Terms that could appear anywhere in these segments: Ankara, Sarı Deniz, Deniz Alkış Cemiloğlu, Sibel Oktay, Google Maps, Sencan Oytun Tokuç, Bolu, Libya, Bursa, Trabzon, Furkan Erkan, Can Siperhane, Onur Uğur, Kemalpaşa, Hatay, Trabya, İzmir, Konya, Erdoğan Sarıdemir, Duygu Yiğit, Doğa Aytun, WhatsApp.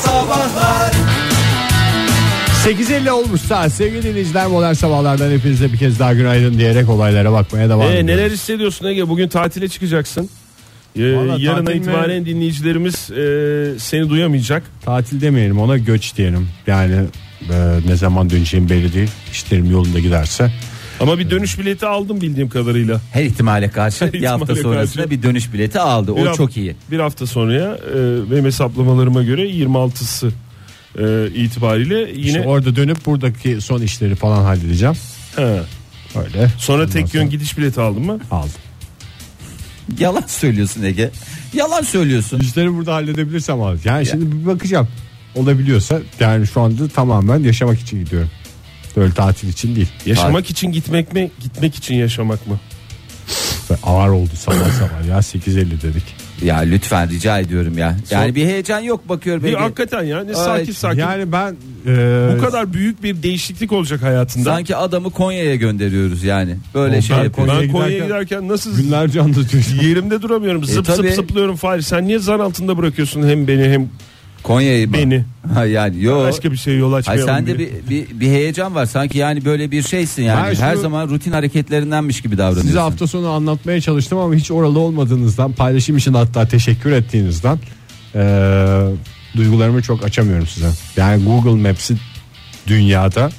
Sabahlar. 8.50 olmuş saat. Sevgili dinleyiciler, Modern Sabahlar'dan hepinize bir kez daha günaydın diyerek olaylara bakmaya devam ediyoruz. Neler hissediyorsun Ege? Bugün tatile çıkacaksın. Yarına itibaren dinleyicilerimiz seni duyamayacak. Tatil demeyelim, ona göç diyelim. Yani ne zaman döneceğim belli değil. İşlerim yolunda giderse. Ama bir dönüş bileti aldım bildiğim kadarıyla. Her ihtimale karşı bir hafta sonrasında bir dönüş bileti aldı. O çok iyi. Bir hafta sonraya benim hesaplamalarıma göre 26'sı itibariyle yine işte orada dönüp buradaki son işleri falan halledeceğim. He. Öyle. Sonra tek yön gidiş bileti aldın mı? Aldım. Yalan söylüyorsun Ege. Yalan söylüyorsun. İşleri burada halledebilirsem abi. Yani şimdi bir bakacağım. Olabiliyorsa yani şu anda tamamen yaşamak için gidiyorum. Öyle tatil için değil. Yaşamak için gitmek mi? Gitmek için yaşamak mı? Ağır oldu sabah sabah ya, 8.50 dedik. Ya lütfen rica ediyorum ya. Yani bir heyecan yok bakıyor belki. Hakikaten ya, ne sakin. Yani ben bu kadar büyük bir değişiklik olacak hayatında. Sanki adamı Konya'ya gönderiyoruz yani. Böyle Konya'ya giderken nasıl günlerce yerimde duramıyorum. Zıplıyorum Fahir. Sen niye zar altında bırakıyorsun hem beni hem Konya'yı mı? Beni. Yani yok. Başka bir şey yol açmayalım. Sende bir heyecan var sanki, yani böyle bir şeysin yani. Her zaman rutin hareketlerindenmiş gibi davranıyorsun. Size hafta sonu anlatmaya çalıştım ama hiç oralı olmadığınızdan, paylaşım için hatta teşekkür ettiğinizden duygularımı çok açamıyorum size. Yani Google Maps'i dünyada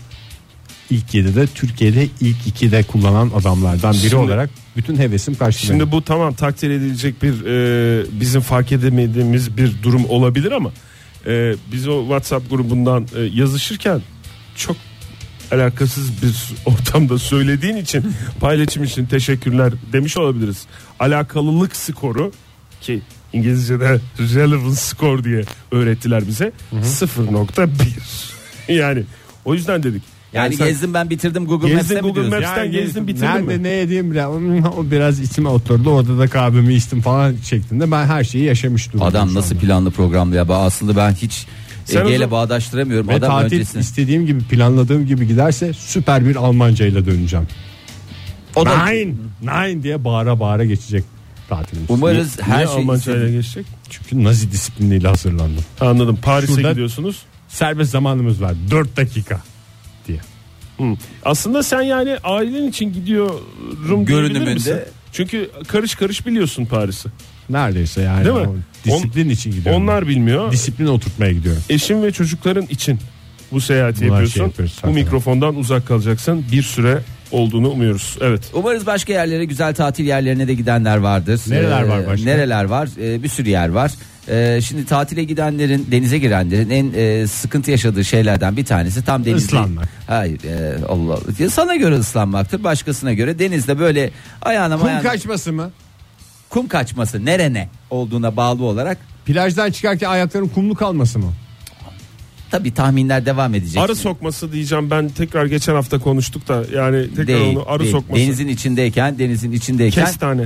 ilk 7'de, Türkiye'de ilk 2'de kullanan adamlardan biri olarak bütün hevesim karşılıyor. Şimdi bu tamam takdir edilecek bir bizim fark edemediğimiz bir durum olabilir ama biz o WhatsApp grubundan yazışırken çok alakasız bir ortamda söylediğin için paylaşım için teşekkürler demiş olabiliriz. Alakalılık skoru, ki İngilizce'de relevance score diye öğrettiler bize, 0.1. Yani o yüzden dedik. Yani gezdim ben bitirdim Google Maps'ten, Google Maps'ten yani gezdim bitirdim. Nerede ne yediğim bile o biraz içime oturdu. Orada da kahvemi içtim falan şeklinde ben her şeyi yaşamış durumda. Adam nasıl planlı programlı ya. Aslında ben hiç Ege'yle bağdaştıramıyorum. Ve adam tatil öncesine istediğim gibi, planladığım gibi giderse süper bir Almancayla döneceğim. O da nein diye bağıra bağıra geçecek tatilim. Umarız her şey Almancayla geçecek. Çünkü Nazi disipliniyle hazırlandım. Anladım. Paris'e şurada gidiyorsunuz. Serbest zamanımız var. 4 dakika. Aslında sen yani ailen için gidiyorum görünümünde. Çünkü karış karış biliyorsun Paris'i. Neredeyse yani. Değil mi? Disiplin için gidiyorum. Onlar bilmiyor. Disiplin oturtmaya gidiyorum. Eşim ve çocukların için bu seyahati yapıyorsun. Bu mikrofondan uzak kalacaksın. Bir süre olduğunu umuyoruz. Evet. Umarız başka yerlere, güzel tatil yerlerine de gidenler vardır. Nereler var başka? Nereler var? Bir sürü yer var. Şimdi tatile gidenlerin, denize girenlerin en sıkıntı yaşadığı şeylerden bir tanesi tam denizde. Islanmak. Hayır, Allah Allah. Sana göre ıslanmaktır, başkasına göre denizde böyle ayağına kaçması mı? Kum kaçması nerene olduğuna bağlı olarak. Plajdan çıkarken ayakların kumlu kalması mı? Tabii tahminler devam edecek. Arı sokması diyeceğim ben, tekrar geçen hafta konuştuk da yani tekrar değil, onu arı sokması. Denizin içindeyken. Kestane.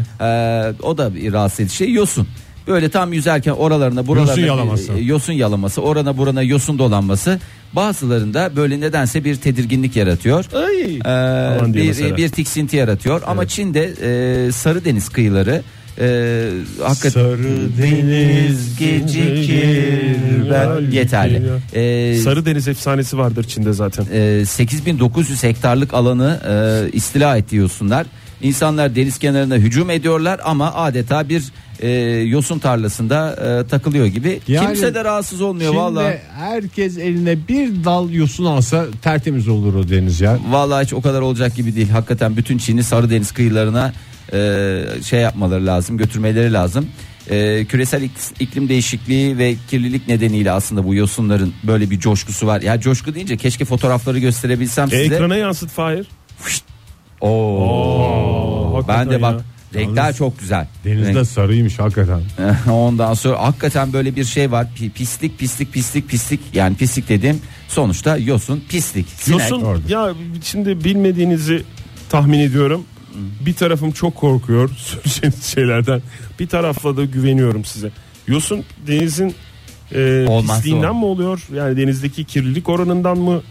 O da bir rahatsız edici şey, yosun. Böyle tam yüzerken oralarına buralarına yosun yalaması, orana burana yosun dolanması bazılarında böyle nedense bir tedirginlik yaratıyor. Bir tiksinti yaratıyor. Evet. Ama Çin'de Sarı Deniz kıyıları hakikaten Sarı Deniz gecikir ben yeterli. Sarı Deniz efsanesi vardır Çin'de zaten. 8900 hektarlık alanı istila etti yosunlar. İnsanlar deniz kenarına hücum ediyorlar ama adeta bir yosun tarlasında takılıyor gibi. Yani kimse de rahatsız olmuyor valla. Herkes eline bir dal yosun alsa tertemiz olur o deniz ya. Valla hiç o kadar olacak gibi değil. Hakikaten bütün Çin'i Sarı Deniz kıyılarına yapmaları lazım, götürmeleri lazım. Küresel iklim değişikliği ve kirlilik nedeniyle aslında bu yosunların böyle bir coşkusu var. Ya coşku deyince keşke fotoğrafları gösterebilsem size. Ekrana yansıt Fahir. Ben de bak ya. Renkler çok güzel. Denizde sarıymış hakikaten. Ondan sonra hakikaten böyle bir şey var. Pislik. Yani pislik dediğim sonuçta yosun, pislik, sinek. Yosun ya, şimdi bilmediğinizi tahmin ediyorum. Bir tarafım çok korkuyor söyleyeceğiniz şeylerden. Bir tarafla da güveniyorum size. Yosun denizin pisliğinden mi oluyor? Yani denizdeki kirlilik oranından mı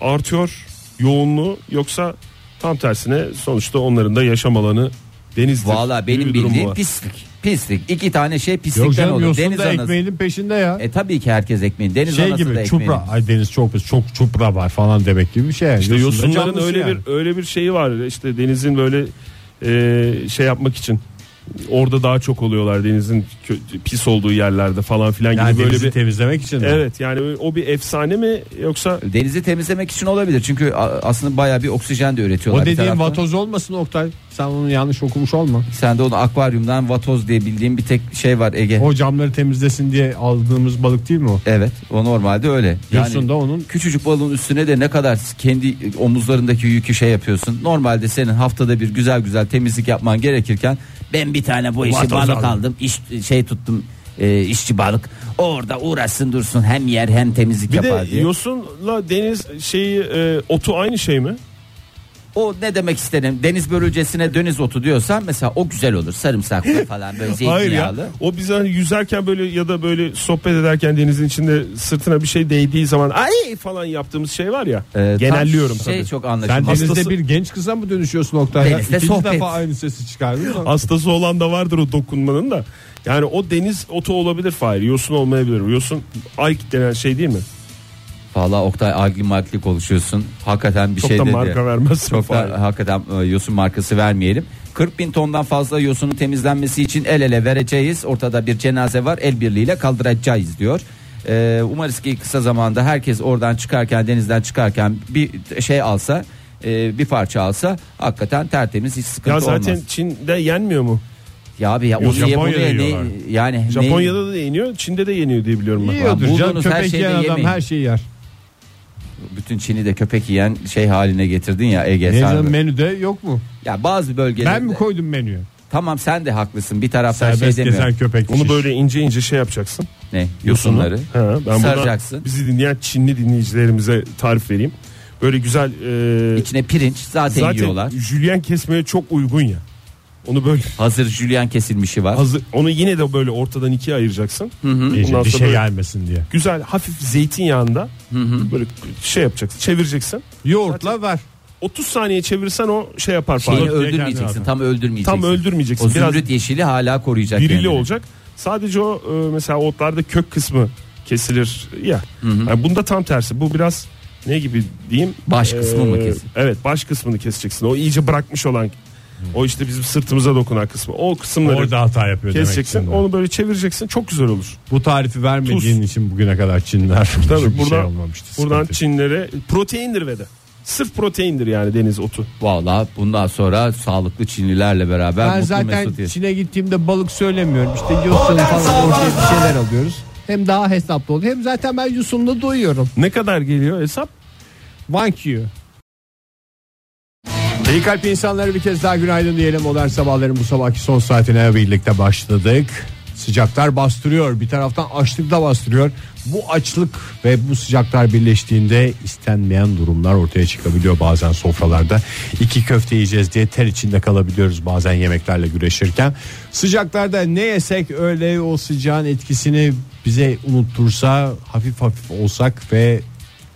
artıyor yoğunluğu, yoksa tam tersine sonuçta onların da yaşam alanı Denizdir. Valla benim bildiğim pislik. Pislik. İki tane şey pislikten olur. Deniz anası. Yosun da ekmeğinin peşinde ya. Tabii ki herkes ekmeğin. Deniz anası gibi, da ekmeğin. Şey gibi çupra. Ay deniz çok pis. Çok çupra var falan demek gibi bir şey. İşte yosunların öyle yani. öyle bir şeyi var. İşte denizin böyle şey yapmak için. Orada daha çok oluyorlar denizin pis olduğu yerlerde falan filan yani gibi, böyle bir temizlemek için. Evet yani o bir efsane mi yoksa denizi temizlemek için olabilir. Çünkü aslında bayağı bir oksijen de üretiyorlar. O dediğin vatoz olmasın Oktay. Sen onu yanlış okumuş olma. Sen de onu akvaryumdan vatoz diye bildiğin bir tek şey var Ege. O camları temizlesin diye aldığımız balık değil mi o? Evet, o normalde öyle. Yani da onun küçücük balığın üstüne de ne kadar kendi omuzlarındaki yükü şey yapıyorsun. Normalde senin haftada bir güzel güzel temizlik yapman gerekirken ben bir tane bu işi vatoz balık aldım. Şey tuttum. İşçi balık orada uğraşsın dursun, hem yer hem temizlik bir yapar diye. Bir de yosunla deniz şeyi otu aynı şey mi? O ne demek istedim? Deniz börülcesine deniz otu diyorsan mesela o güzel olur. Sarımsaklı falan böyle zeytinyağlı. Ya, o bize hani yüzerken böyle ya da böyle sohbet ederken denizin içinde sırtına bir şey değdiği zaman ay falan yaptığımız şey var ya. Genelliyorum şey tabii. Çok anlaşılmaz. Sen denizde bir genç kıza mı dönüşüyorsun Oktay? Denizde İkinci sohbet. Defa aynı sesi çıkardın. Hastası olan da vardır o dokunmanın da. Yani o deniz otu olabilir Fahir. Yosun olmayabilir. Yosun ay denen şey değil mi? Valla Oktay agli markli konuşuyorsun. Hakikaten bir çok şey dedi. Çok da marka vermezsin. Çok da hakikaten yosun markası vermeyelim. 40 bin tondan fazla yosunun temizlenmesi için el ele vereceğiz. Ortada bir cenaze var, el birliğiyle kaldıracağız diyor. Umarız ki kısa zamanda herkes oradan çıkarken, denizden çıkarken bir şey alsa, bir parça alsa hakikaten tertemiz, hiç sıkıntı olmaz. Ya zaten olmaz. Çin'de yenmiyor mu? Ya abi ya onu Japonya'da yani Japonya'da da yeniyor, Çin'de de yeniyor diye biliyorum ben. Yiyordur canım, köpek yiyen adam her şeyi yer. Bütün Çin'i de köpek yiyen şey haline getirdin ya Ege. Neyse, menüde yok mu? Ya bazı bölgelerde. Ben mi koydum menüye? Tamam, sen de haklısın. Bir taraftan serbest şey demiyorum. Köpek onu böyle ince ince şey yapacaksın. Ne? Yosunları. Ben saracaksın. Bizi dinleyen Çinli dinleyicilerimize tarif vereyim. Böyle güzel. İçine pirinç zaten yiyorlar. Zaten jülyen kesmeye çok uygun ya. Onu böyle hazır jülyen kesilmişi var. Hazır, onu yine de böyle ortadan ikiye ayıracaksın. Bir şey gelmesin diye. Güzel hafif zeytinyağında böyle şey yapacaksın, çevireceksin. Yoğurtla zaten ver. 30 saniye çevirsen o şey yapar. Şeyi öldürmeyeceksin, tam öldürmeyeceksin. O zümrüt yeşili hala koruyacak. Birili olacak. Sadece o mesela otlarda kök kısmı kesilir ya. Yani bunda tam tersi. Bu biraz ne gibi diyeyim? Baş kısmı mı kesilir? Evet, baş kısmını keseceksin. O iyice bırakmış olan. O işte bizim sırtımıza dokunan kısmı. O kısımları orada hata yapıyor keseceksin demek. Onu böyle çevireceksin, çok güzel olur. Bu tarifi vermediğin için bugüne kadar Çinler tabii buradan, şey buradan Çinlere proteindir ve de sırf proteindir yani deniz otu. Vallahi bundan sonra sağlıklı Çinlilerle beraber ben zaten Çin'e gittiğimde balık söylemiyorum. İşte yosun falan ortaya bir şeyler alıyoruz. Hem daha hesaplı oluyor. Hem zaten ben yosunla doyuyorum. Ne kadar geliyor hesap? 1 kilo. İyi kalp insanları bir kez daha günaydın diyelim. Modern Sabahların bu sabahki son saatine birlikte başladık. Sıcaklar bastırıyor. Bir taraftan açlık da bastırıyor. Bu açlık ve bu sıcaklar birleştiğinde istenmeyen durumlar ortaya çıkabiliyor bazen sofralarda. 2 köfte yiyeceğiz diye ter içinde kalabiliyoruz bazen yemeklerle güreşirken. Sıcaklarda ne yesek öyle o sıcağın etkisini bize unuttursa, hafif hafif olsak ve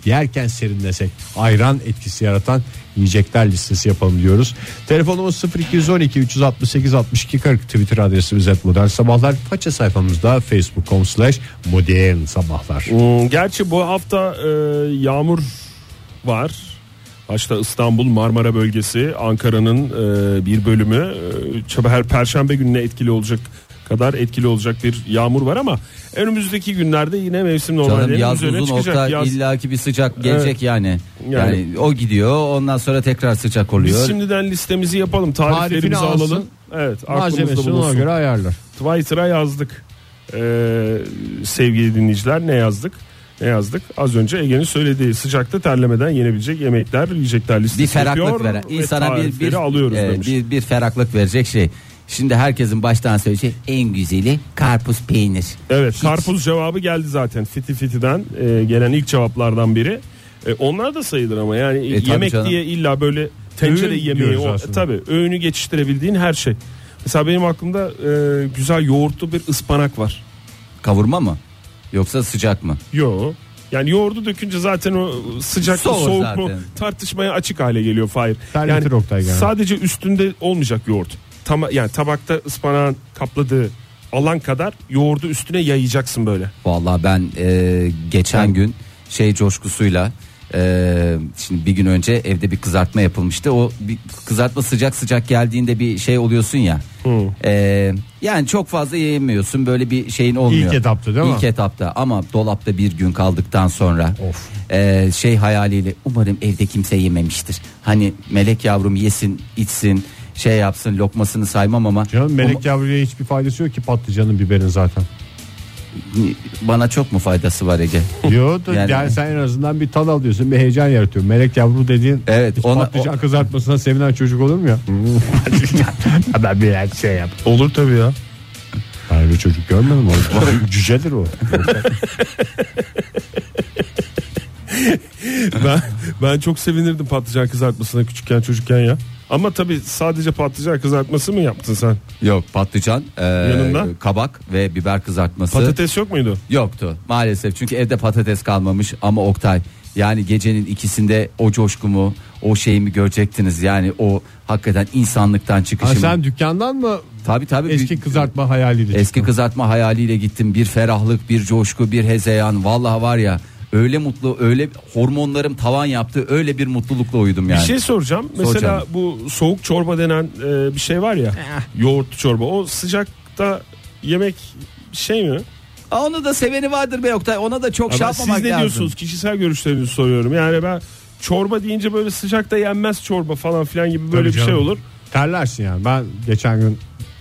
yerken serinlesek ayran etkisi yaratan yiyecekler listesi yapalım diyoruz. Telefonumuz 0212 368 62 40. Twitter adresimiz @modernsabahlar. Faça sayfamızda facebook.com/modernsabahlar. Gerçi bu hafta yağmur var. Başta İstanbul, Marmara bölgesi, Ankara'nın bir bölümü her perşembe gününe etkili olacak kadar etkili olacak bir yağmur var ama önümüzdeki günlerde yine mevsim normallerinin üzerine çıkacak. Yaz... illaki bir sıcak gelecek evet. Yani o gidiyor, ondan sonra tekrar sıcak oluyor. Biz şimdiden listemizi yapalım, tariflerimizi alalım. Evet, malzemesini ona göre ayarlar. Twitter'a yazdık sevgili dinleyiciler, ne yazdık? Az önce Ege'nin söylediği sıcakta terlemeden yenebilecek yemekler, yiyecekler listesi. Bir ferahlık veren insana bir ferahlık verecek şey. Şimdi herkesin baştan söyleyeceği en güzeli karpuz peynir. Evet, karpuz cevabı geldi zaten. Fitiden gelen ilk cevaplardan biri. Onlar da sayılır ama yani yemek diye illa böyle tencere öğün yemeği o tabii öğünü geçiştirebildiğin her şey. Mesela benim aklımda güzel yoğurtlu bir ıspanak var. Kavurma mı? Yoksa sıcak mı? Yok. Yani yoğurdu dökünce zaten o sıcak soğuk mu tartışmaya açık hale geliyor Fahir. Yani sadece üstünde olmayacak yoğurt. yani tabakta ıspanağın kapladığı alan kadar yoğurdu üstüne yayacaksın böyle. Vallahi ben geçen gün şey coşkusuyla şimdi bir gün önce evde bir kızartma yapılmıştı. O bir kızartma sıcak sıcak geldiğinde bir şey oluyorsun ya. Yani çok fazla yiyemiyorsun, böyle bir şeyin olmuyor. İlk etapta değil mi? İlk etapta, ama dolapta bir gün kaldıktan sonra şey hayaliyle, umarım evde kimse yememiştir. Hani melek yavrum yesin içsin şey yapsın, lokmasını saymam ama. Canım, melek yavruya hiçbir faydası yok ki patlıcanın biberin zaten. Bana çok mu faydası var Ege? Yok yani sen en azından bir tad alıyorsun, bir heyecan yaratıyor. Melek yavru dediğin, evet, ona patlıcan kızartmasına sevinen çocuk olur mu ya? Ben bir şey yap. Olur tabii ya. Ben bir çocuk görmedim. Cücedir o. Ben çok sevinirdim patlıcan kızartmasına küçükken, çocukken ya. Ama tabii sadece patlıcan kızartması mı yaptın sen? Yok, patlıcan, kabak ve biber kızartması. Patates yok muydu? Yoktu maalesef, çünkü evde patates kalmamış. Ama Oktay, yani gecenin ikisinde o coşkumu, o şeyimi görecektiniz. Yani o hakikaten insanlıktan çıkışımı. Sen dükkandan mı? Tabii. Eski kızartma hayaliyle çıktım. Eski kızartma hayaliyle gittim. Bir ferahlık, bir coşku, bir hezeyan. Vallahi var ya, öyle mutlu, öyle hormonlarım tavan yaptı, öyle bir mutlulukla uyudum yani. Bir şey soracağım. Mesela bu soğuk çorba denen bir şey var ya, yoğurtlu çorba. O sıcakta yemek şey mi? Onu da seveni vardır be Oktay. Ona da çok şey yapmamak lazım. Siz ne diyorsunuz? Kişisel görüşlerinizi soruyorum. Yani ben çorba deyince böyle sıcakta yenmez çorba falan filan gibi böyle bir şey olur. Terlersin yani. Ben geçen gün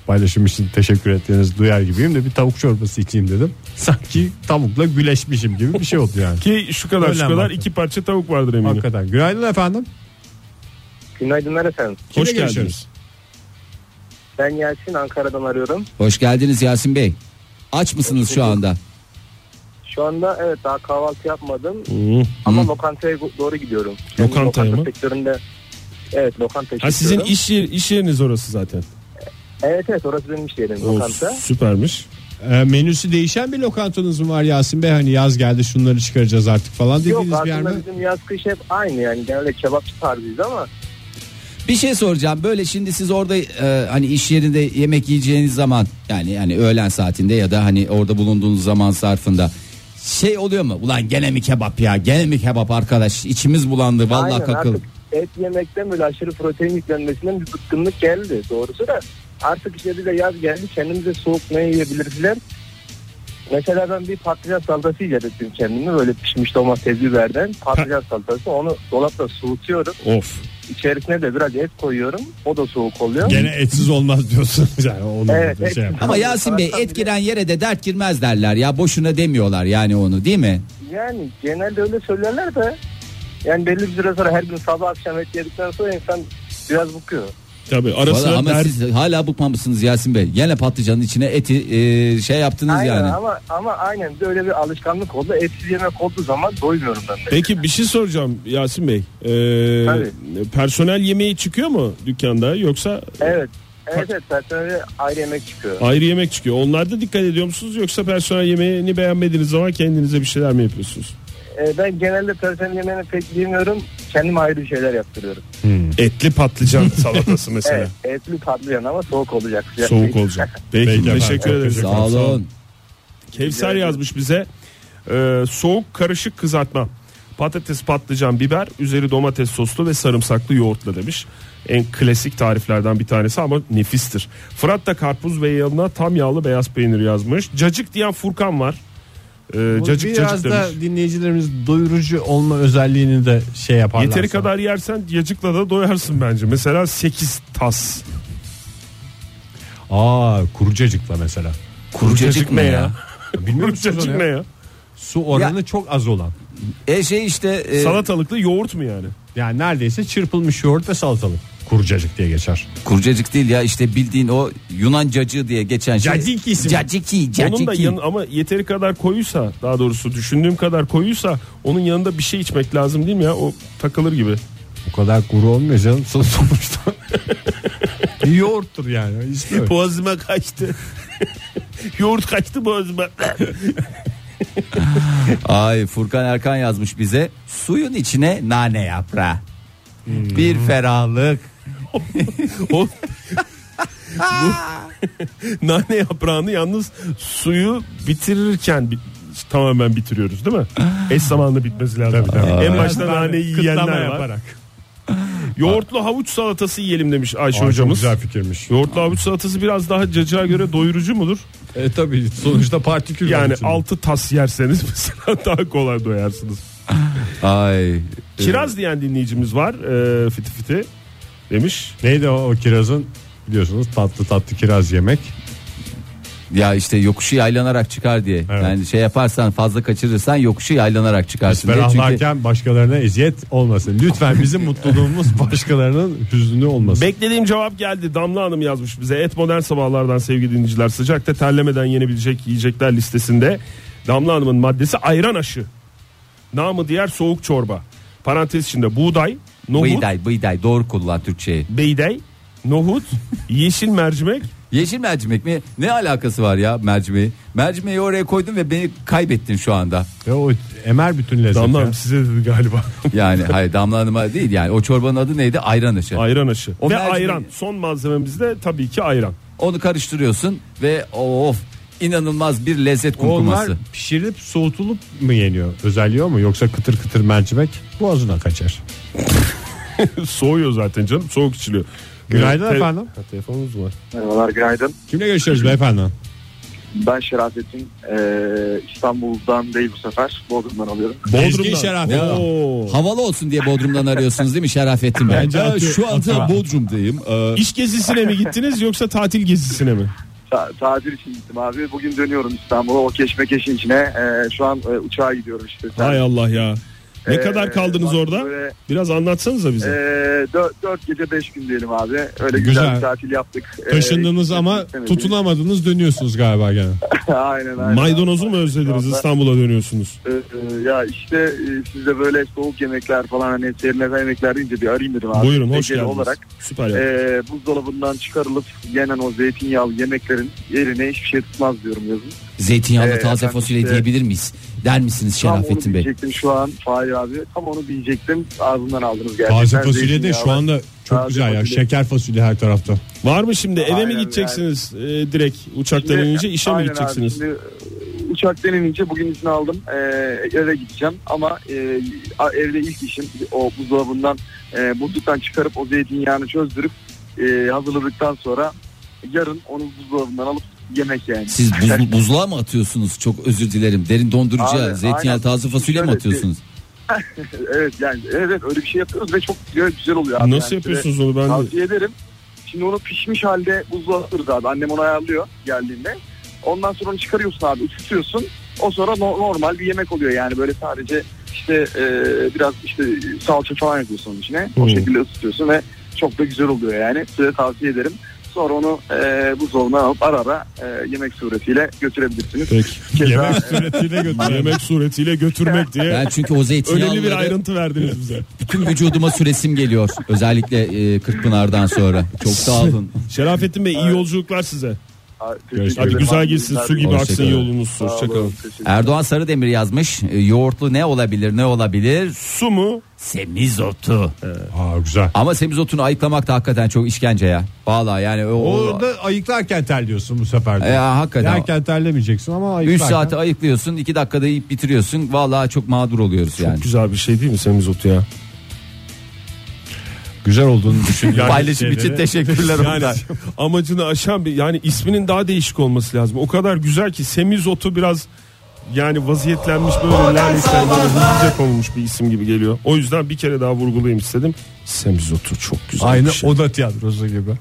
paylaşım için teşekkür ettiğinizi duyar gibiyim de bir tavuk çorbası içeyim dedim. Sanki tavukla güleşmişim gibi bir şey oldu yani. Ki şu kadar iki parça tavuk vardır eminim. Hakikaten. Günaydın efendim. Günaydınlar efendim. Hoş geldiniz. Ben Yasin, Ankara'dan arıyorum. Hoş geldiniz Yasin Bey. Aç mısınız şu anda? Şu anda evet, daha kahvaltı yapmadım. Ama lokantaya doğru gidiyorum. Lokantaya mı? Evet, lokantaya gidiyorum. Sizin iş yeriniz orası zaten. Evet, orası benim iş yerim, lokanta. Süpermiş. Menüsü değişen bir lokantanız mı var Yasin Bey? Hani yaz geldi, şunları çıkaracağız artık falan dediğiniz bir yer mi? Yok, aslında bizim yaz kış hep aynı yani, genelde kebapçı tarzıyız ama. Bir şey soracağım, böyle şimdi siz orada hani iş yerinde yemek yiyeceğiniz zaman, yani öğlen saatinde ya da hani orada bulunduğunuz zaman sarfında şey oluyor mu? Ulan gene mi kebap arkadaş, içimiz bulandı vallahi, kakıl. Et yemekten böyle aşırı protein yüklenmesinden bir bıkkınlık geldi doğrusu da. Artık işte bize yaz geldi, kendimize soğuk ne yiyebilirler. Mesela ben bir patlıcan salatası icat ettim kendime, böyle pişmiş domates biberden patlıcan salatası, onu dolapta soğutuyorum. Of. İçerisine de biraz et koyuyorum, o da soğuk oluyor. Gene etsiz olmaz diyorsun yani. Evet, şey. Ama Yasin Bey, et giren yere de dert girmez derler ya, boşuna demiyorlar yani onu, değil mi? Yani genelde öyle söylerler de yani belli bir süre sonra her gün sabah akşam et yedikten sonra insan biraz bıkıyor. Tabii, ama siz hala bıkmamışsınız Yasin Bey. Yine patlıcanın içine eti şey yaptınız aynen, yani. Ama aynen böyle bir alışkanlık oldu. Etsiz yemek olduğu zaman doymuyorum ben de. Peki bir şey soracağım Yasin Bey. Personel yemeği çıkıyor mu dükkanda yoksa? Evet, personel ayrı yemek çıkıyor. Ayrı yemek çıkıyor. Onlarda dikkat ediyor musunuz yoksa personel yemeğini beğenmediğiniz zaman kendinize bir şeyler mi yapıyorsunuz? Ben genelde personel yemeğini pek yemiyorum. Kendim ayrı bir şeyler yaptırıyorum. Etli patlıcan salatası mesela. Evet, etli patlıcan ama soğuk olacak. Soğuk olacak. Peki, teşekkür ederiz. Sağ olun. Kevser yazmış bize. Soğuk karışık kızartma. Patates, patlıcan, biber, üzeri domates soslu ve sarımsaklı yoğurtla demiş. En klasik tariflerden bir tanesi ama nefistir. Fırat da karpuz ve yanına tam yağlı beyaz peynir yazmış. Cacık diyen Furkan var. Biraz da dinleyicilerimiz doyurucu olma özelliğini de şey yaparlar. Yeteri kadar yersen cacıkla da doyarsın bence. Mesela 8 tas. Kuru cacıkla mesela. Kuru cacık ne ya? Bilmiyorum, cacık ne ya? Su oranı çok az olan. Salatalıklı yoğurt mu yani? Yani neredeyse çırpılmış yoğurt ve salatalık. Kurcacık diye geçer. Kurcacık değil ya, işte bildiğin o Yunan cacığı diye geçen şey. Cacık ismi. Caciki. Onun da ama yeteri kadar koyuysa, daha doğrusu düşündüğüm kadar koyuysa, onun yanında bir şey içmek lazım değil mi ya? O takılır gibi. O kadar kuru olmuyor canım sonuçta. Yoğurttur yani. İşte boğazıma kaçtı. Yoğurt kaçtı boğazıma. Ay, Furkan Erkan yazmış bize. Suyun içine nane yaprağı. Bir ferahlık. Nane yaprağını yalnız suyu bitirirken tamamen bitiriyoruz değil mi? Eş zamanlı bitmesi lazım. En başta naneyi yiyenler yaparak. Yoğurtlu havuç salatası yiyelim demiş Ayşe hocamız. Güzel fikirmiş. Yoğurtlu havuç salatası biraz daha cacığa göre doyurucu mudur? Tabii sonuçta partikül. Yani 6 tas yerseniz mesela daha kolay doyarsınız. Ay. Kiraz diyen dinleyicimiz var. Fiti fiti demiş. Neydi o kirazın? Biliyorsunuz tatlı kiraz yemek. Ya işte yokuşu yaylanarak çıkar diye. Evet. Yani şey yaparsan, fazla kaçırırsan yokuşu yaylanarak çıkarsın diye. Çünkü başkalarına eziyet olmasın. Lütfen bizim mutluluğumuz başkalarının hüznü olmasın. Beklediğim cevap geldi. Damla Hanım yazmış bize. Et modern sabahlardan sevgili dinleyiciler. Sıcakta terlemeden yenebilecek yiyecekler listesinde Damla Hanım'ın maddesi ayran aşı. Namı diğer soğuk çorba. Parantez içinde buğday, nohut. Bıyday doğru kullan Türkçe'yi. Bıyday, nohut, yeşil mercimek. Yeşil mercimek mi? Ne alakası var ya mercimeği? Mercimeği oraya koydun ve beni kaybettin şu anda. Ya o emer bütün lezzeti. Damla Hanım size dedi galiba. Yani hayır, Damla Hanım'a değil yani. O çorbanın adı neydi? Ayran aşı. Ayran aşı. O ve mercimeği... ayran. Son malzememiz de tabii ki ayran. Onu karıştırıyorsun ve of, inanılmaz bir lezzet kumkuması. Onlar pişirip soğutulup mu yeniyor? Özeliyor mu? Yoksa kıtır kıtır mercimek boğazına kaçar. Soğuyor zaten canım. Soğuk içiliyor. Günaydın efendim. Telefonunuz var. Merhabalar, günaydın. Kimle görüşüyoruz beyefendi? Ben Şerafettin. İstanbul'dan değil bu sefer. Bodrum'dan alıyorum. Bodrum'dan. Havalı olsun diye Bodrum'dan arıyorsunuz değil mi Şerafettin Bey? Ben şu anda Bodrum'dayım. İş gezisine mi gittiniz yoksa tatil gezisine mi? Tatil için gittim abi. Bugün dönüyorum İstanbul'a. O keşmekeşin içine. Şu an uçağa gidiyorum işte. Hay Allah ya. Ne kadar kaldınız orada? Böyle, biraz anlatsanıza bize. 4 gece 5 gün diyelim abi. Öyle güzel bir tatil yaptık. Taşındınız ama tutunamadınız, dönüyorsunuz galiba gene. Aynen. Maydanozu mu özlediniz, İstanbul'a dönüyorsunuz? Ya işte sizde böyle soğuk yemekler falan, hani serinleme yemekler deyince bir arayayım dedim abi. Buyurun, hoş geldiniz. Olarak, süper. Buzdolabından çıkarılıp yenen o zeytinyağlı yemeklerin yerine hiçbir şey tutmaz diyorum yazın. Zeytinyağlı taze fasulye diyebilir miyiz? Der misiniz Şerafettin Bey? Diyecektim şu an Fahir abi. Tam onu diyecektim. Ağzından aldınız gerçekten. Taze fasulye de şu anda çok taze güzel fasulye. Ya. Şeker fasulye her tarafta. Var mı şimdi? Eve aynen mi gideceksiniz yani. Direkt uçaktan inince işe mi gideceksiniz? Şimdi, uçaktan inince bugün izin aldım. Eve gideceğim ama evde ilk işim o buzdolabından buzluktan çıkarıp o zeytinyağını çözdürüp hazırladıktan sonra yarın onu buzdolabından alıp yemek yani. Siz buzluğa mı atıyorsunuz? Çok özür dilerim. Derin dondurucuya zeytinyağlı taze fasulye mi atıyorsunuz? Evet yani evet öyle bir şey yapıyoruz ve çok güzel oluyor abi. Nasıl yani yapıyorsunuz onu ben tavsiye ederim. Şimdi onu pişmiş halde buzluğa atıyoruz abi. Annem onu ayarlıyor geldiğinde. Ondan sonra onu çıkarıyorsun abi, ısıtıyorsun. O sonra normal bir yemek oluyor yani böyle sadece işte biraz işte salça falan yapıyorsun onun içine. O şekilde ısıtıyorsun ve çok da güzel oluyor yani. Size tavsiye ederim. Sonra onu buzdolabına alıp ara yemek suretiyle götürebilirsiniz. Peki. Yemek suretiyle götürmek. Yemek suretiyle götürmek diye. Ben çünkü o zeytinyağları önemli bir ayrıntı verdiniz bize. Bütün vücuduma süresim geliyor. Özellikle Kırkpınar'dan sonra. Çok sağ olun. Şerafettin Bey iyi yolculuklar size. Hadi güzel gitsin, su gibi aksın yolunuz. Hoşçakalın. Erdoğan Sarıdemir yazmış. Yoğurtlu ne olabilir? Su mu? Semizotu. Güzel. Ama semizotunu ayıklamak da hakikaten çok işkence ya. Vallahi yani orada ayıklarken terliyorsun bu sefer de. Ya hakikaten. Derken terlemeyeceksin ama ayıklarken. 3 saate ayıklıyorsun, 2 dakikada yiyip bitiriyorsun. Vallahi çok mağdur oluyoruz yani. Çok güzel bir şey değil mi semizotu ya? Güzel olduğunu düşünüyorum. Paylaşım için teşekkürler ondan. Amacını aşan bir, yani isminin daha değişik olması lazım. O kadar güzel ki semizotu biraz yani vaziyetlenmiş böyle lanet olmuş bir isim gibi geliyor. O yüzden bir kere daha vurgulayayım istedim. Semizotu çok güzel. Aynı şey. Oda tiyatrosu gibi.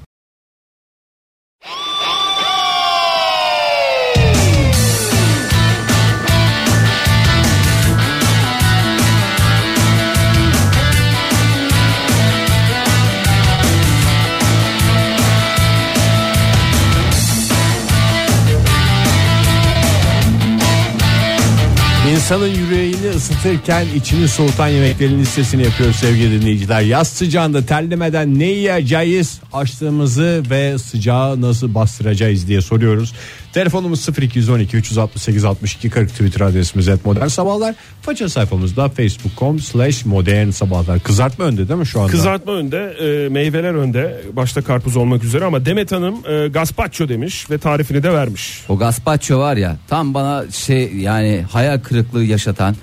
İnsanın yüreğini ısıtırken içini soğutan yemeklerin listesini yapıyoruz sevgili dinleyiciler. Yaz sıcağında terlemeden ne yiyeceğiz, açlığımızı ve sıcağı nasıl bastıracağız diye soruyoruz. Telefonumuz 0212 368 62 40. Twitter adresimiz @modernsabahlar. Faça sayfamızda facebook.com/modernsabahlar. Kızartma önde değil mi şu anda? Kızartma önde, meyveler önde. Başta karpuz olmak üzere ama Demet Hanım gazpacho demiş ve tarifini de vermiş. O gazpacho var ya, tam bana şey, yani hayal kırıklığı yaşatan.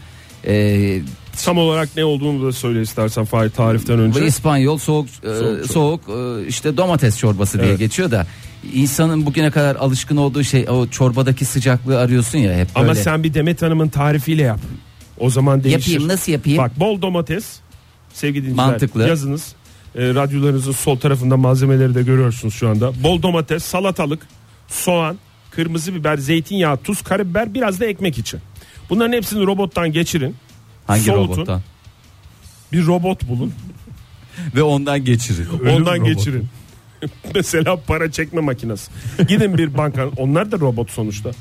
Tam olarak ne olduğunu da söyle istersen Fahir, tariften önce. Bu İspanyol soğuk işte domates çorbası diye geçiyor da insanın bugüne kadar alışkın olduğu şey, o çorbadaki sıcaklığı arıyorsun ya hep. Ama böyle. Sen bir Demet Hanım'ın tarifiyle yap. O zaman değişir. Yapayım, nasıl yapayım? Bak, bol domates sevgili dinleyiciler. Mantıklı. Yazınız. Radyolarınızın sol tarafında malzemeleri de görüyorsunuz şu anda. Bol domates, salatalık, soğan, kırmızı biber, zeytinyağı, tuz, karabiber, biraz da ekmek için. Bunların hepsini robottan geçirin. Hangi Soğutun, robottan? Bir robot bulun ve ondan geçirin. Mesela para çekme makinesi. Gidin bir banka, onlar da robot sonuçta.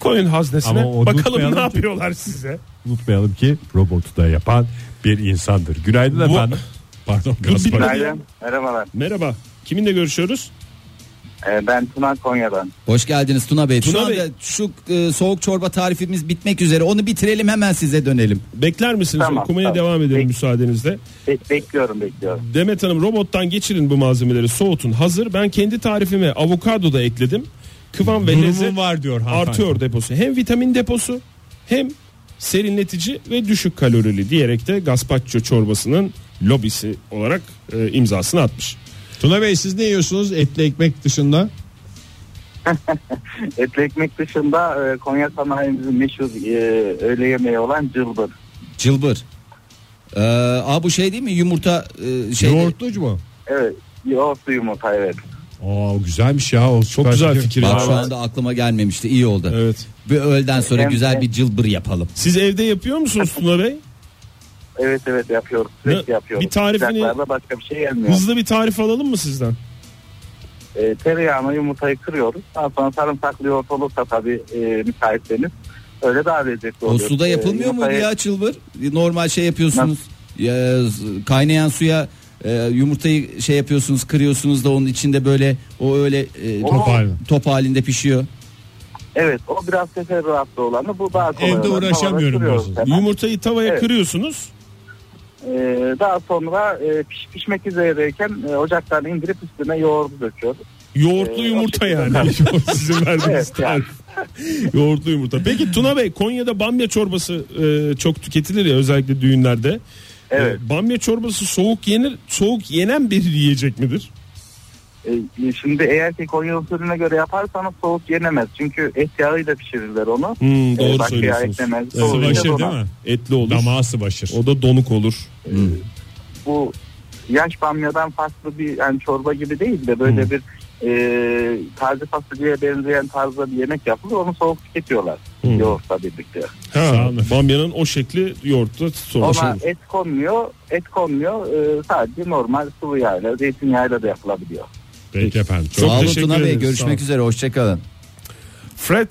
Koyun haznesine, bakalım ne yapıyorlar size. Unutmayalım ki robotu da yapan bir insandır. Günaydın efendim. Pardon. Günaydın. Merhabalar. Merhaba. Kiminle görüşüyoruz? Ben Tuna, Konya'dan. Hoş geldiniz Tuna Bey. Tuna Bey, şu soğuk çorba tarifimiz bitmek üzere. Onu bitirelim, hemen size dönelim. Bekler misiniz? Tamam, okumaya devam edelim müsaadenizle. Bekliyorum. Demet Hanım, robottan geçirin bu malzemeleri, soğutun. Hazır. Ben kendi tarifime avokado da ekledim. Kıvam ve lezzet var diyor, artıyor deposu. Hem vitamin deposu hem serinletici ve düşük kalorili diyerek de gazpacho çorbasının lobisi olarak imzasını atmış. Tuna Bey, siz ne yiyorsunuz etli ekmek dışında? Etli ekmek dışında Konya sanayimizin meşhur öğle yemeği olan cılbır. Cılbır. Bu şey değil mi? Yumurta şey. Yoğurtlu mu? Evet. Yoğurtlu yumurta, evet. O güzelmiş ya. O çok güzel fikir. Bak, şu anda aklıma gelmemişti. İyi oldu. Evet. Bir öğleden sonra güzel bir cılbır yapalım. Siz evde yapıyor musunuz Tuna Bey? Evet yapıyoruz. Bir tarifini, başka bir şey gelmiyor. Hızlı bir tarif alalım mı sizden? Tereyağını, yumurtayı kırıyoruz. Daha sonra sarımsaklı yoğurt olursa tabii müsaitseniz öyle daha lezzetli oluyor. O suda yapılmıyor mu ya çılbır? Normal şey yapıyorsunuz. Kaynayan suya yumurtayı şey yapıyorsunuz, kırıyorsunuz da onun içinde böyle o öyle top halinde pişiyor. Evet, o biraz teferruatlı olanı, bu daha kolay. Evde uğraşamıyorum. Yumurtayı tavaya kırıyorsunuz. Daha sonra pişmek üzereyken ocaktan indirip üstüne yoğurdu döküyoruz. Yoğurtlu yumurta yani. Sizin verdiğiniz tarif. Yoğurtlu yumurta. Peki Tuna Bey, Konya'da bamya çorbası çok tüketilir ya, özellikle düğünlerde. Evet. Bamya çorbası soğuk yenir. Soğuk yenen bir yiyecek midir? Şimdi eğer ki Konya usulüne göre yaparsanız soğuk yenemez. Çünkü et yağıyla pişirirler onu. Doğru söylüyorsunuz. Sıvaşır değil mi? Etli olur. Damağı sıvaşır. O da donuk olur. Bu yaş bamyadan farklı bir, yani çorba gibi değil de böyle bir taze fasulyeye benzeyen tarzda bir yemek yapılıyor. Onu soğuk tüketiyorlar. Yoğurtla birlikte. Bamyanın o şekli yoğurtla sonra. Ona et konmuyor. Sadece normal sıvı yağla, zeytinyağıyla da yapılabiliyor. Peki efendim. Çok sağ olun Tuna Bey. Görüşmek üzere. Hoşçakalın. Fred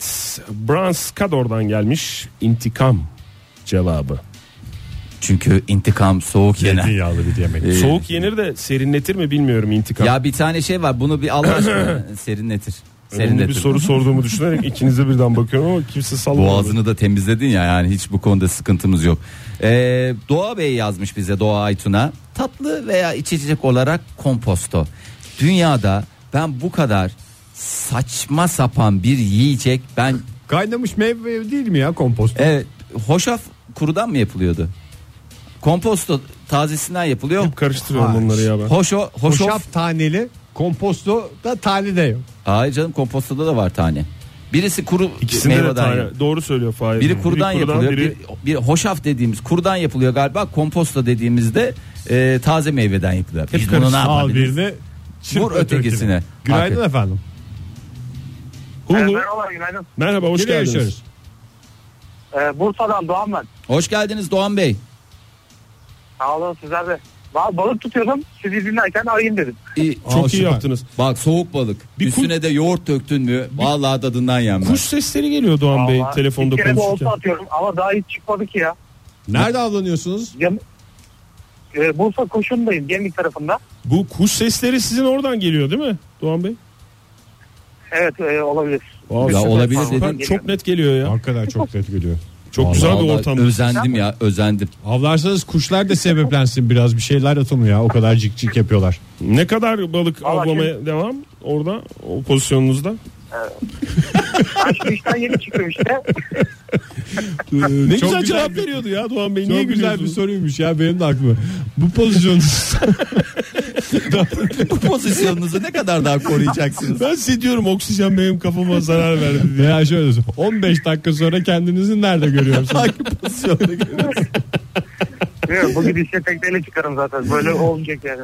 Branskador'dan gelmiş. İntikam cevabı. Çünkü intikam soğuk yener. Yağlı bir yemek. Soğuk yenir de serinletir mi bilmiyorum intikam. Ya bir tane şey var. Bunu bir Allah aşkına serinletir. Önümde bir soru sorduğumu düşünerek ikinize birden bakıyorum ama kimse sallamadı. Boğazını da temizledin ya, yani hiç bu konuda sıkıntımız yok. Doğa Bey yazmış bize, Doğa Aytun'a. Tatlı veya içecek olarak komposto. Dünyada ben bu kadar saçma sapan bir yiyecek ben... Kaynamış meyve değil mi ya komposto? Evet. Hoşaf kurudan mı yapılıyordu? Komposto tazesinden yapılıyor. Hep karıştırıyorum onları ya ben. Hoşaf taneli, komposto da tane de yok. Hayır canım, kompostoda da var tane. Birisi kuru meyveden. Doğru söylüyor Fahir. Biri kurudan yapılıyor. Bir hoşaf dediğimiz kurudan yapılıyor galiba. Komposto dediğimizde taze meyveden yapılıyor. Hep karıştırıyor. Vur ötekisine. Günaydın efendim. Merhaba, günaydın. Merhaba, hoş geldiniz. Bursa'dan Doğan ben. Hoş geldiniz Doğan Bey. Sağ olun, sizler de. Balık tutuyordum, sizi dinlerken arayayım dedim. Çok iyi yaptınız. Bak, soğuk balık. Üstüne de yoğurt döktün mü? Vallahi tadından yenmez. Kuş sesleri geliyor Doğan Bey telefonda konuşurken. Bir kere olta atıyorum ama daha hiç çıkmadı ki ya. Nerede avlanıyorsunuz? Bursa Koşun'dayız, Gemlik tarafında. Bu kuş sesleri sizin oradan geliyor değil mi Doğan Bey? Evet, olabilir. Ya olabilir dedim. Çok net geliyor ya. Hakikaten çok net geliyor. Çok vallahi güzel bir ortam. Özendim ya, özendim. Avlarsanız kuşlar da sebeplensin biraz, bir şeyler atın ya. O kadar cik cik yapıyorlar. Ne kadar balık vallahi avlamaya şimdi... devam orada o pozisyonunuzda? Ben şu işten yeni çıktım işte. Ne çok güzel cevap veriyordu ya Doğan Bey. Niye güzel bir soruymuş ya, benim de aklıma. Bu pozisyonunuz bu pozisyonunuzu ne kadar daha koruyacaksınız? Ben size diyorum, oksijen benim kafama zarar verdi diye. Ya şöyle, 15 dakika sonra kendinizi nerede görüyorsunuz? Hangi pozisyonda görüyorsunuz? Yok, bu gidişle tekneyle çıkarım zaten. Böyle olmayacak yani.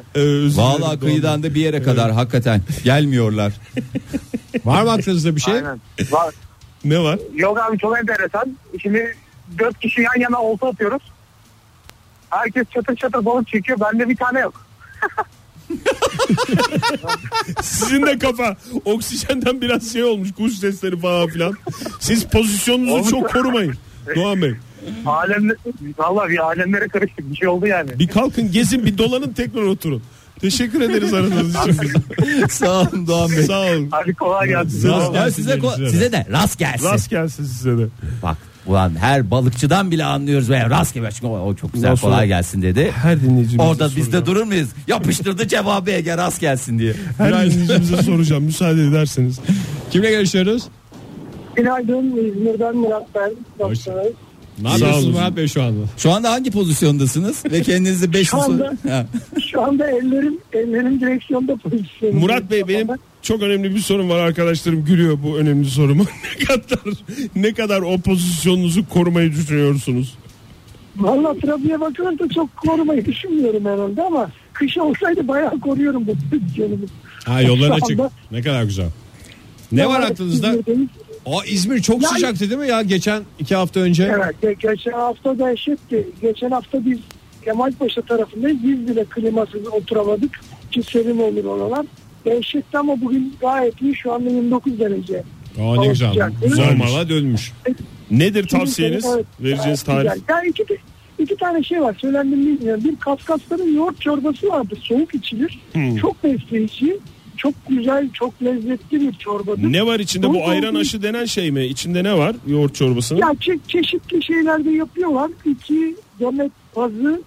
Vallahi kıyıdan da bir yere kadar hakikaten gelmiyorlar. Var mı aklınızda bir şey? Aynen. Var. Ne var? Yok abi, çok enteresan. Şimdi 4 kişi yan yana olta atıyoruz. Herkes çatır çatır balık çekiyor. Bende bir tane yok. Sizin de kafa oksijenden biraz şey olmuş, kuş sesleri falan filan. Siz pozisyonunuzu olmuş çok korumayın Doğan Bey. Alemler, vallahi bir alemlere karıştık, bir şey oldu yani. Bir kalkın, gezin, bir dolanın, tekrar oturun. Teşekkür ederiz aranızı için. Sağ olun Doğan Bey. Sağ olun. Hadi kolay gelsin. Size de rast gelsin. Rast gelsin size de. Bak ulan, her balıkçıdan bile anlıyoruz ve rast gelsin. O çok güzel, nasıl? Kolay gelsin dedi. Her dinleyicimize orada soracağım. Biz de durur muyuz? Yapıştırdı cevabı, Ege, rast gelsin diye. Her dinleyicimize soracağım, müsaade ederseniz. Kimle görüşüyoruz? Günaydın, İzmir'den Murat ben. Hoşçakalın. Ne yapıyorsunuz Murat Bey şu anda? Şu anda hangi pozisyondasınız? Ve kendinizi 5 yıl sonra... Şu anda ellerim direksiyonda pozisyonda. Murat Bey, benim çok önemli bir sorum var, arkadaşlarım gülüyor bu önemli soruma. ne kadar o pozisyonunuzu korumayı düşünüyorsunuz? Vallahi Trabya'ya bakınca çok korumayı düşünmüyorum herhalde, ama kış olsaydı bayağı koruyorum bu pozisyonumu. Ha, yollara çık. Ne kadar güzel. Ne var aklınızda? Aa, İzmir çok sıcaktı değil mi ya geçen 2 hafta önce? Evet, geçen hafta da eşitti. Geçen hafta biz Kemalpaşa tarafındayız. Biz bile klimasız oturamadık. Ki serin olur oralar. Eşitti ama bugün gayet iyi. Şu anda 29 derece. Aa, ne güzel. Normala dönmüş. Nedir tavsiyeniz? Evet, vereceğiniz tarif. Yani iki tane şey var. Söylendim bilmiyorum. Bir, Kafkasların yoğurt çorbası vardır. Soğuk içilir. Çok besleyici. Çok güzel, çok lezzetli bir çorbadır. Ne var içinde? Bu ayran aşı denen şey mi? İçinde ne var yoğurt çorbasının? Ya çeşitli şeyler de yapıyorlar. 2 domates pazı,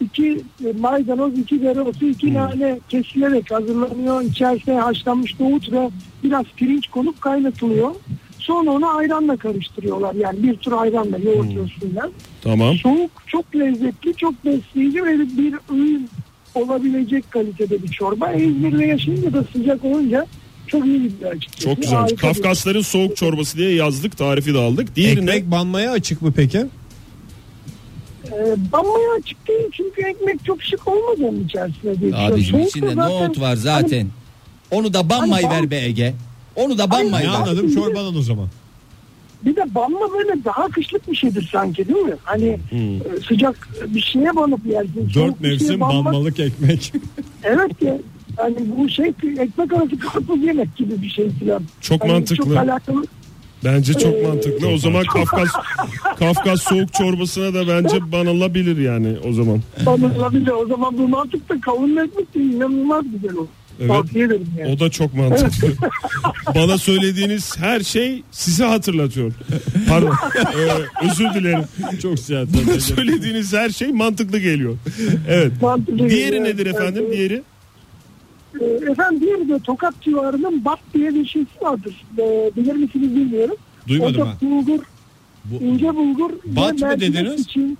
2 maydanoz, 2 dereotu, 2 nane kesilerek hazırlanıyor. İçerisine haşlanmış nohut ve biraz pirinç konup kaynatılıyor. Sonra onu ayranla karıştırıyorlar. Yani bir tür ayranla yoğurt yosunlar. Tamam. Soğuk, çok lezzetli, çok besleyici ve bir öğün olabilecek kalitede bir çorba. İzmir'de yaşayınca da sıcak olunca çok iyi bir açıkçası. Çok güzel. Harika. Kafkasların soğuk çorbası diye yazdık. Tarifi de aldık. Diğerine... Ekmek banmaya açık mı peki? Banmaya açık değil. Çünkü ekmek çok şık olmadı onun içerisinde diye. Abicim, içinde zaten, nohut var zaten. Hani, onu da banmayı hani ver be Ege. Onu da banmayı ver. Anladım. Çorbadan o zaman. Bir de banma böyle daha kışlık bir şeydir sanki, değil mi? Hani sıcak bir şeye banıp yersin. 4 mevsim banmalık ekmek. Evet ya. Hani bu şey, ekmek arası karpuz yemek gibi bir şey falan. Çok hani mantıklı. Çok alakalı. Bence çok mantıklı. O zaman Kafkas soğuk çorbasına da bence banılabilir yani o zaman. Banılabilir. O zaman bu mantıklı. Kavunlu ekmek de inanılmaz güzel olur. Evet, o da çok mantıklı. Bana söylediğiniz her şey sizi hatırlatıyor. Pardon, özür dilerim. Çok siyah. Bana söylediğiniz her şey mantıklı geliyor. Evet. Mantıklı. Diğeri nedir efendim? Diğeri? Diğeri de Tokat civarının Bat diye bir şeysi vardır. Bilir misiniz bilmiyorum. Duymadım ha. Bulgur, ince bulgur. Bat mı dediniz? İçin.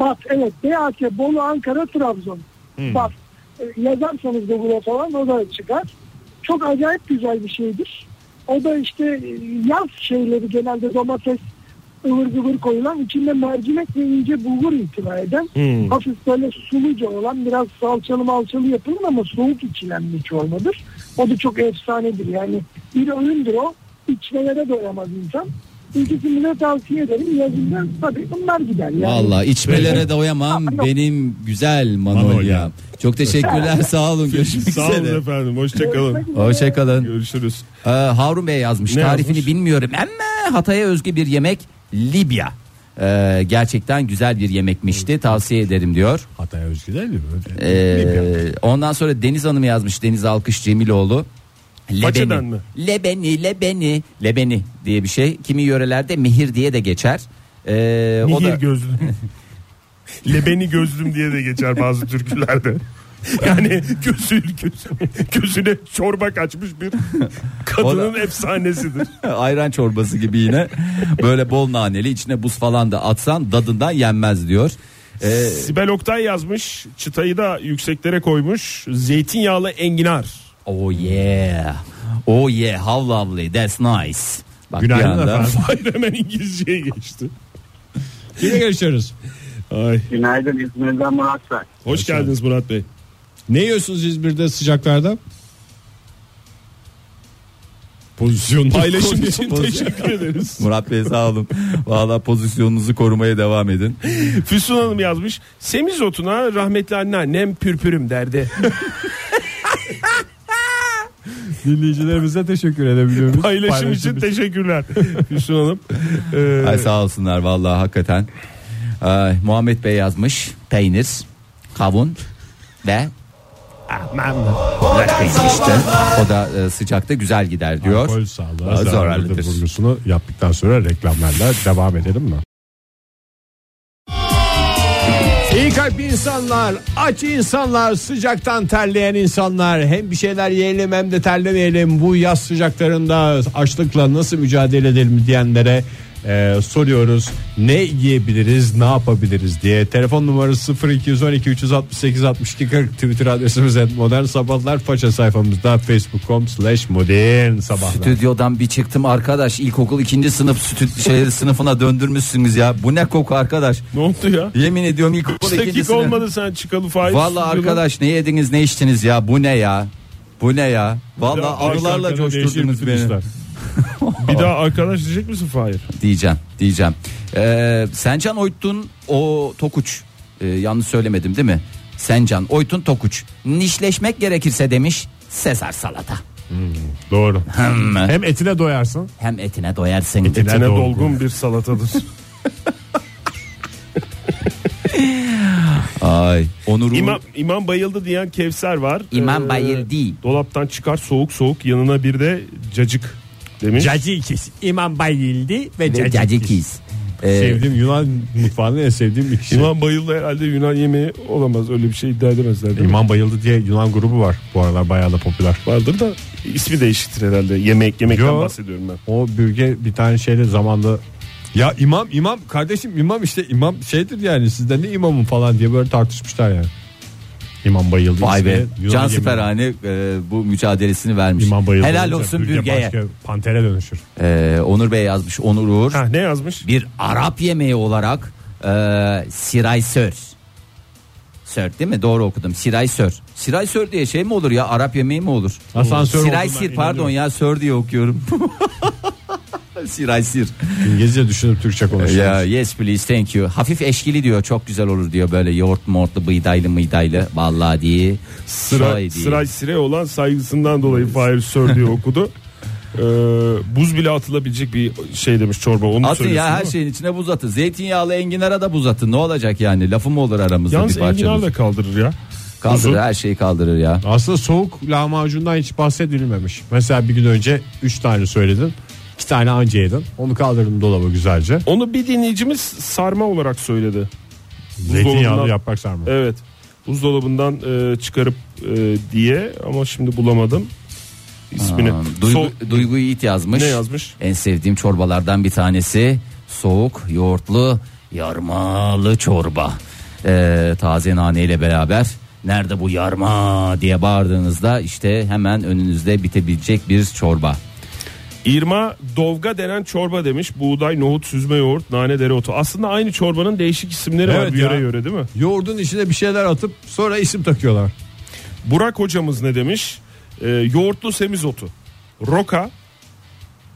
Bat, evet. BAT, Bolu, Ankara, Trabzon. Bat. Yazarsanız Google'a falan o da çıkar. Çok acayip güzel bir şeydir. O da işte yaz şeyleri, genelde domates ıvır zıvır koyulan, içinde mercimek ve ince bulgur ihtiva eden, hafif böyle suluca olan, biraz salçalı malçalı yapılır ama soğuk içilen bir çorbadır. O da çok efsanedir yani. Bir öğündür o. İçmelere doyamaz insan. İkisini de tavsiye ederim. Yazımdan tabii bunlar gider. Yani. Valla içmelere doyamam benim güzel Manolya. Çok teşekkürler, sağ olun, görüşmek üzere. Sağ olun efendim, hoşçakalın. Hoşçakalın. Görüşürüz. Harun Bey yazmış, ne tarifini yazmış bilmiyorum ama Hatay'a özgü bir yemek Libya. Gerçekten güzel bir yemekmişti, tavsiye ederim diyor. Hatay'a özgü değil mi? Ondan sonra Deniz Hanım yazmış, Deniz Alkış Cemiloğlu. Lebeni. Mi? Lebeni diye bir şey. Kimi yörelerde mihir diye de geçer. Mihir o da... gözlüm. Lebeni gözlüm diye de geçer bazı türkülerde. Yani gözüne çorba kaçmış bir kadının efsanesidir. Ayran çorbası gibi yine. Böyle bol naneli, içine buz falan da atsan dadından yenmez diyor. Sibel Oktay yazmış. Çıtayı da yükseklere koymuş. Zeytinyağlı enginar. Oh yeah. Oh yeah, how lovely, that's nice. Bak, günaydın efendim. Hayır, hemen İngilizceye geçti. Yine görüşürüz. Ay. Günaydın, İzmir'den Murat Bey. Hoş geldiniz Murat Bey. Ne yiyorsunuz İzmir'de sıcaklarda? Pozisyon paylaşım için teşekkür ederiz. Murat Bey sağ olun. Valla pozisyonunuzu korumaya devam edin. Füsun Hanım yazmış. Semizotuna rahmetli anneannem pürpürüm derdi. Dinleyicilerimize teşekkür edebiliyoruz. Paylaşım için teşekkürler Füsun Hanım. Ay sağ olsunlar valla hakikaten. Muhammed Bey yazmış. Peynir, kavun ve işte. O da sıcakta güzel gider diyor. Alkol sağlığa zararlıdır. Vurgusunu yaptıktan sonra reklamlarla devam edelim mi? İyi kalpli insanlar, aç insanlar, sıcaktan terleyen insanlar, hem bir şeyler yiyelim hem de terlemeyelim. Bu yaz sıcaklarında açlıkla nasıl mücadele edelim diyenlere soruyoruz, ne yiyebiliriz, ne yapabiliriz diye. Telefon numarası 0212 368 62 40. Twitter adresimiz @modernsabahlar. Faça sayfamızda facebook.com/modernsabahlar. Stüdyodan bir çıktım arkadaş, ilkokul 2. sınıf sınıfına döndürmüşsünüz ya. Bu ne koku arkadaş? Ne oldu ya? Yemin ediyorum ilkokul 2. sınıf olmadı sen çıkalı faiz. Valla arkadaş, ne yediniz ne içtiniz ya, bu ne ya? Bu ne ya? Valla arılarla coşturdunuz beni. Bir daha arkadaş diyecek misin Fahir? Diyeceğim. Sencan Oytun o Tokuç. Yanlış söylemedim değil mi? Sencan Oytun Tokuç. Nişleşmek gerekirse demiş, Sezar salata. Doğru. Hem etine doyarsın. Hem etine doyarsın. Etine dolgun bir salatadır. Ay, Onur'un... İmam bayıldı diyen Kevser var. İmam bayıldı. Dolaptan çıkar soğuk, yanına bir de cacık demiş. Cacikis. İmam bayıldı ve cacikis. Sevdiğim Yunan mutfağını en sevdiğim iki şey. İmam bayıldı herhalde Yunan yemeği olamaz. Öyle bir şey iddia edemezler. İmam bayıldı diye Yunan grubu var. Bu aralar bayağı da popüler. Vardır da ismi değişiktir herhalde. Yemekten bahsediyorum ben. O bürge bir tane şeyle zamanda... Ya imam kardeşim, imam işte, imam şeydir yani, sizden ne imamın falan diye böyle tartışmışlar yani. İmam bayıldı. Vay be, Can Siperhane bu mücadelesini vermiş. Helal olsun bürgeye. Pantere dönüşür. Onur Bey yazmış. Onur Uğur. Ne yazmış? Bir Arap yemeği olarak siraysör. Sör değil mi? Doğru okudum. Siraysör. Siraysör diye şey mi olur ya? Arap yemeği mi olur? Asansör. Siraysir pardon ya, sör diye okuyorum. Siraysir. İngilizce düşünüp Türkçe konuşuyoruz. Yes please, thank you. Hafif eşkili diyor, çok güzel olur diyor, böyle yoğurt mortlu, bıydaylı vallahi diye. Siraysire olan saygısından dolayı Fahir Sör diye okudu. Buz bile atılabilecek bir şey demiş çorba. Onu atın ya, her şeyin içine buz atı. Zeytinyağlı enginara da buz atı. Ne olacak yani, lafı mı olur aramızda? Yalnız bir enginar da kaldırır ya. Kaldırır, her şeyi kaldırır ya. Aslında soğuk lahmacundan hiç bahsedilmemiş. Mesela bir gün önce 3 tane söyledim. 2 tane anca yedim. Onu kaldırdım dolaba güzelce. Onu bir dinleyicimiz sarma olarak söyledi. Zeytinyağlı yaprak sarma. Evet. Buzdolabından çıkarıp diye, ama şimdi bulamadım ismini. Duygu Yiğit yazmış. Ne yazmış? En sevdiğim çorbalardan bir tanesi soğuk yoğurtlu yarmalı çorba. Taze nane ile beraber. Nerede bu yarma diye bağırdığınızda işte hemen önünüzde bitebilecek bir çorba. İrma Dovga denen çorba demiş. Buğday, nohut, süzme yoğurt, nane, dereotu. Aslında aynı çorbanın değişik isimleri evet var. Yöre değil mi? Yoğurdun içine bir şeyler atıp sonra isim takıyorlar. Burak hocamız ne demiş? Yoğurtlu semizotu. Roka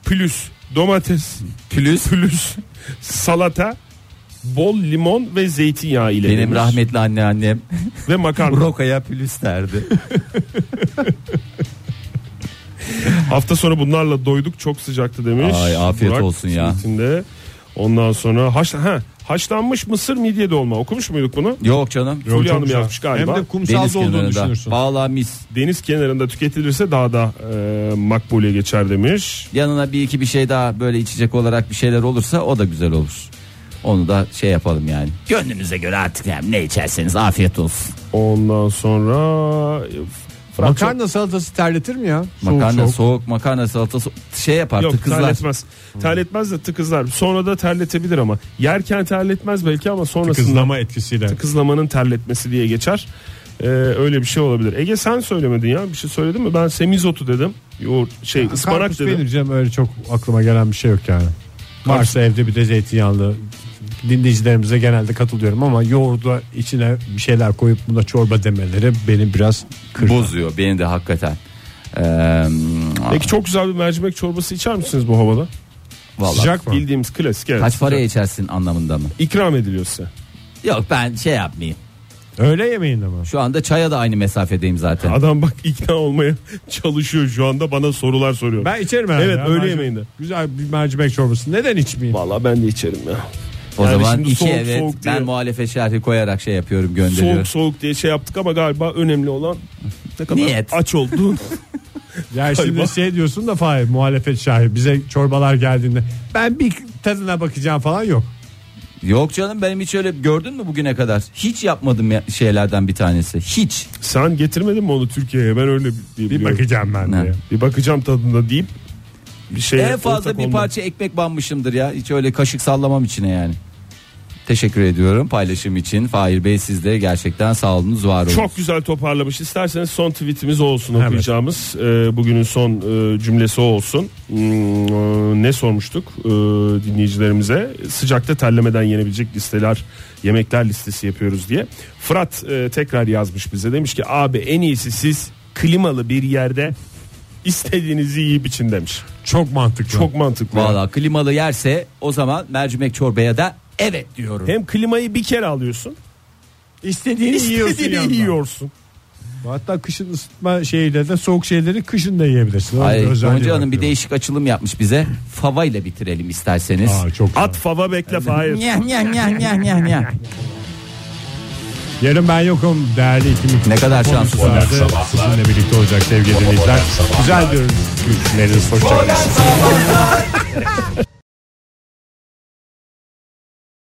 plus domates plus salata, bol limon ve zeytinyağı ile. Benim demiş rahmetli anneannem ve makarna. Rokaya plus derdi. Hafta sonu bunlarla doyduk, çok sıcaktı demiş. Ay afiyet Burak olsun ya. İçinde. Ondan sonra Haşlanmış mısır midye dolma. Okumuş muyduk bunu? Yok canım. Fulya Hanım yazmış galiba. Hem de kumsalda olduğunu düşünürsün. Vallahi mis. Deniz kenarında tüketilirse daha da makbule geçer demiş. Yanına bir iki bir şey daha böyle içecek olarak bir şeyler olursa o da güzel olur. Onu da şey yapalım yani. Gönlünüze göre artık yani ne içerseniz afiyet olsun. Ondan sonra... Makarna salatası terletir mi ya? Soğuk makarna salatası şey yapar. Yok, tıkızlar. Terletmez. Terletmez de tıkızlar. Sonra da terletebilir ama. Yerken terletmez belki ama sonrasında. Tıkızlama etkisiyle. Tıkızlamanın terletmesi diye geçer. Öyle bir şey olabilir. Ege sen söylemedin ya. Bir şey söyledin mi? Ben semizotu dedim. Yoğurt, ıspanak dedim. Benim öyle çok aklıma gelen bir şey yok yani. Varsa evde bir de zeytinyağlı. Dinleyicilerimize genelde katılıyorum ama yoğurda içine bir şeyler koyup buna çorba demeleri beni biraz kırdı. Bozuyor beni de hakikaten. Peki çok güzel bir mercimek çorbası içer misiniz bu havada? Vallahi sıcak mı? Bildiğimiz klasik. Evet, kaç paraya içersin anlamında mı? İkram ediliyor size. Yok ben şey yapmayayım. Öğle yemeğinde mi? Şu anda çaya da aynı mesafedeyim zaten. Adam bak ikna olmaya çalışıyor şu anda, bana sorular soruyor. Ben içerim herhalde. Evet ya, öğle yemeğinde. Güzel bir mercimek çorbası neden içmeyeyim? Vallahi ben de içerim ya. O yani zaman iki soğuk, evet soğuk ben muhalefet şerhi koyarak şey yapıyorum, gönderiyorum. Soğuk diye şey yaptık ama galiba önemli olan ne kadar niyet. Aç oldun. Yani şimdi şey diyorsun da Fahir, muhalefet şerhi bize çorbalar geldiğinde ben bir tadına bakacağım falan yok. Yok canım benim hiç öyle, gördün mü bugüne kadar? Hiç yapmadım şeylerden bir tanesi. Hiç. Sen getirmedin mi onu Türkiye'ye? Ben öyle bir bakacağım ben diye. Bir bakacağım tadında deyip bir şey. En fazla bir parça ekmek banmışımdır ya. Hiç öyle kaşık sallamam içine yani. Teşekkür ediyorum paylaşım için. Fahir Bey siz de gerçekten sağolunuz, var olun. Çok güzel toparlamış. İsterseniz son tweetimiz olsun, evet. Okuyacağımız. Bugünün son cümlesi olsun. Ne sormuştuk dinleyicilerimize? Sıcakta terlemeden yenebilecek yemekler listesi yapıyoruz diye. Fırat tekrar yazmış bize. Demiş ki abi en iyisi siz klimalı bir yerde istediğinizi yiyip için demiş. Çok mantıklı. Çok mantıklı. Valla klimalı yerse o zaman mercimek çorbaya da evet diyorum. Hem klimayı bir kere alıyorsun. İstediğini yiyorsun. Hatta kışın ısıtma şeyleri de, soğuk şeyleri kışın da yiyebilirsin. Gonca Hanım bir değişik açılım yapmış bize. Fava ile bitirelim isterseniz. At fava bekle Fahir. Yarın ben yokum değerli ikimiz. Ne kadar şanslı sizinle birlikte olacak sevgili dinleyiciler. Güzel görüşürüz. Hoşçakalın.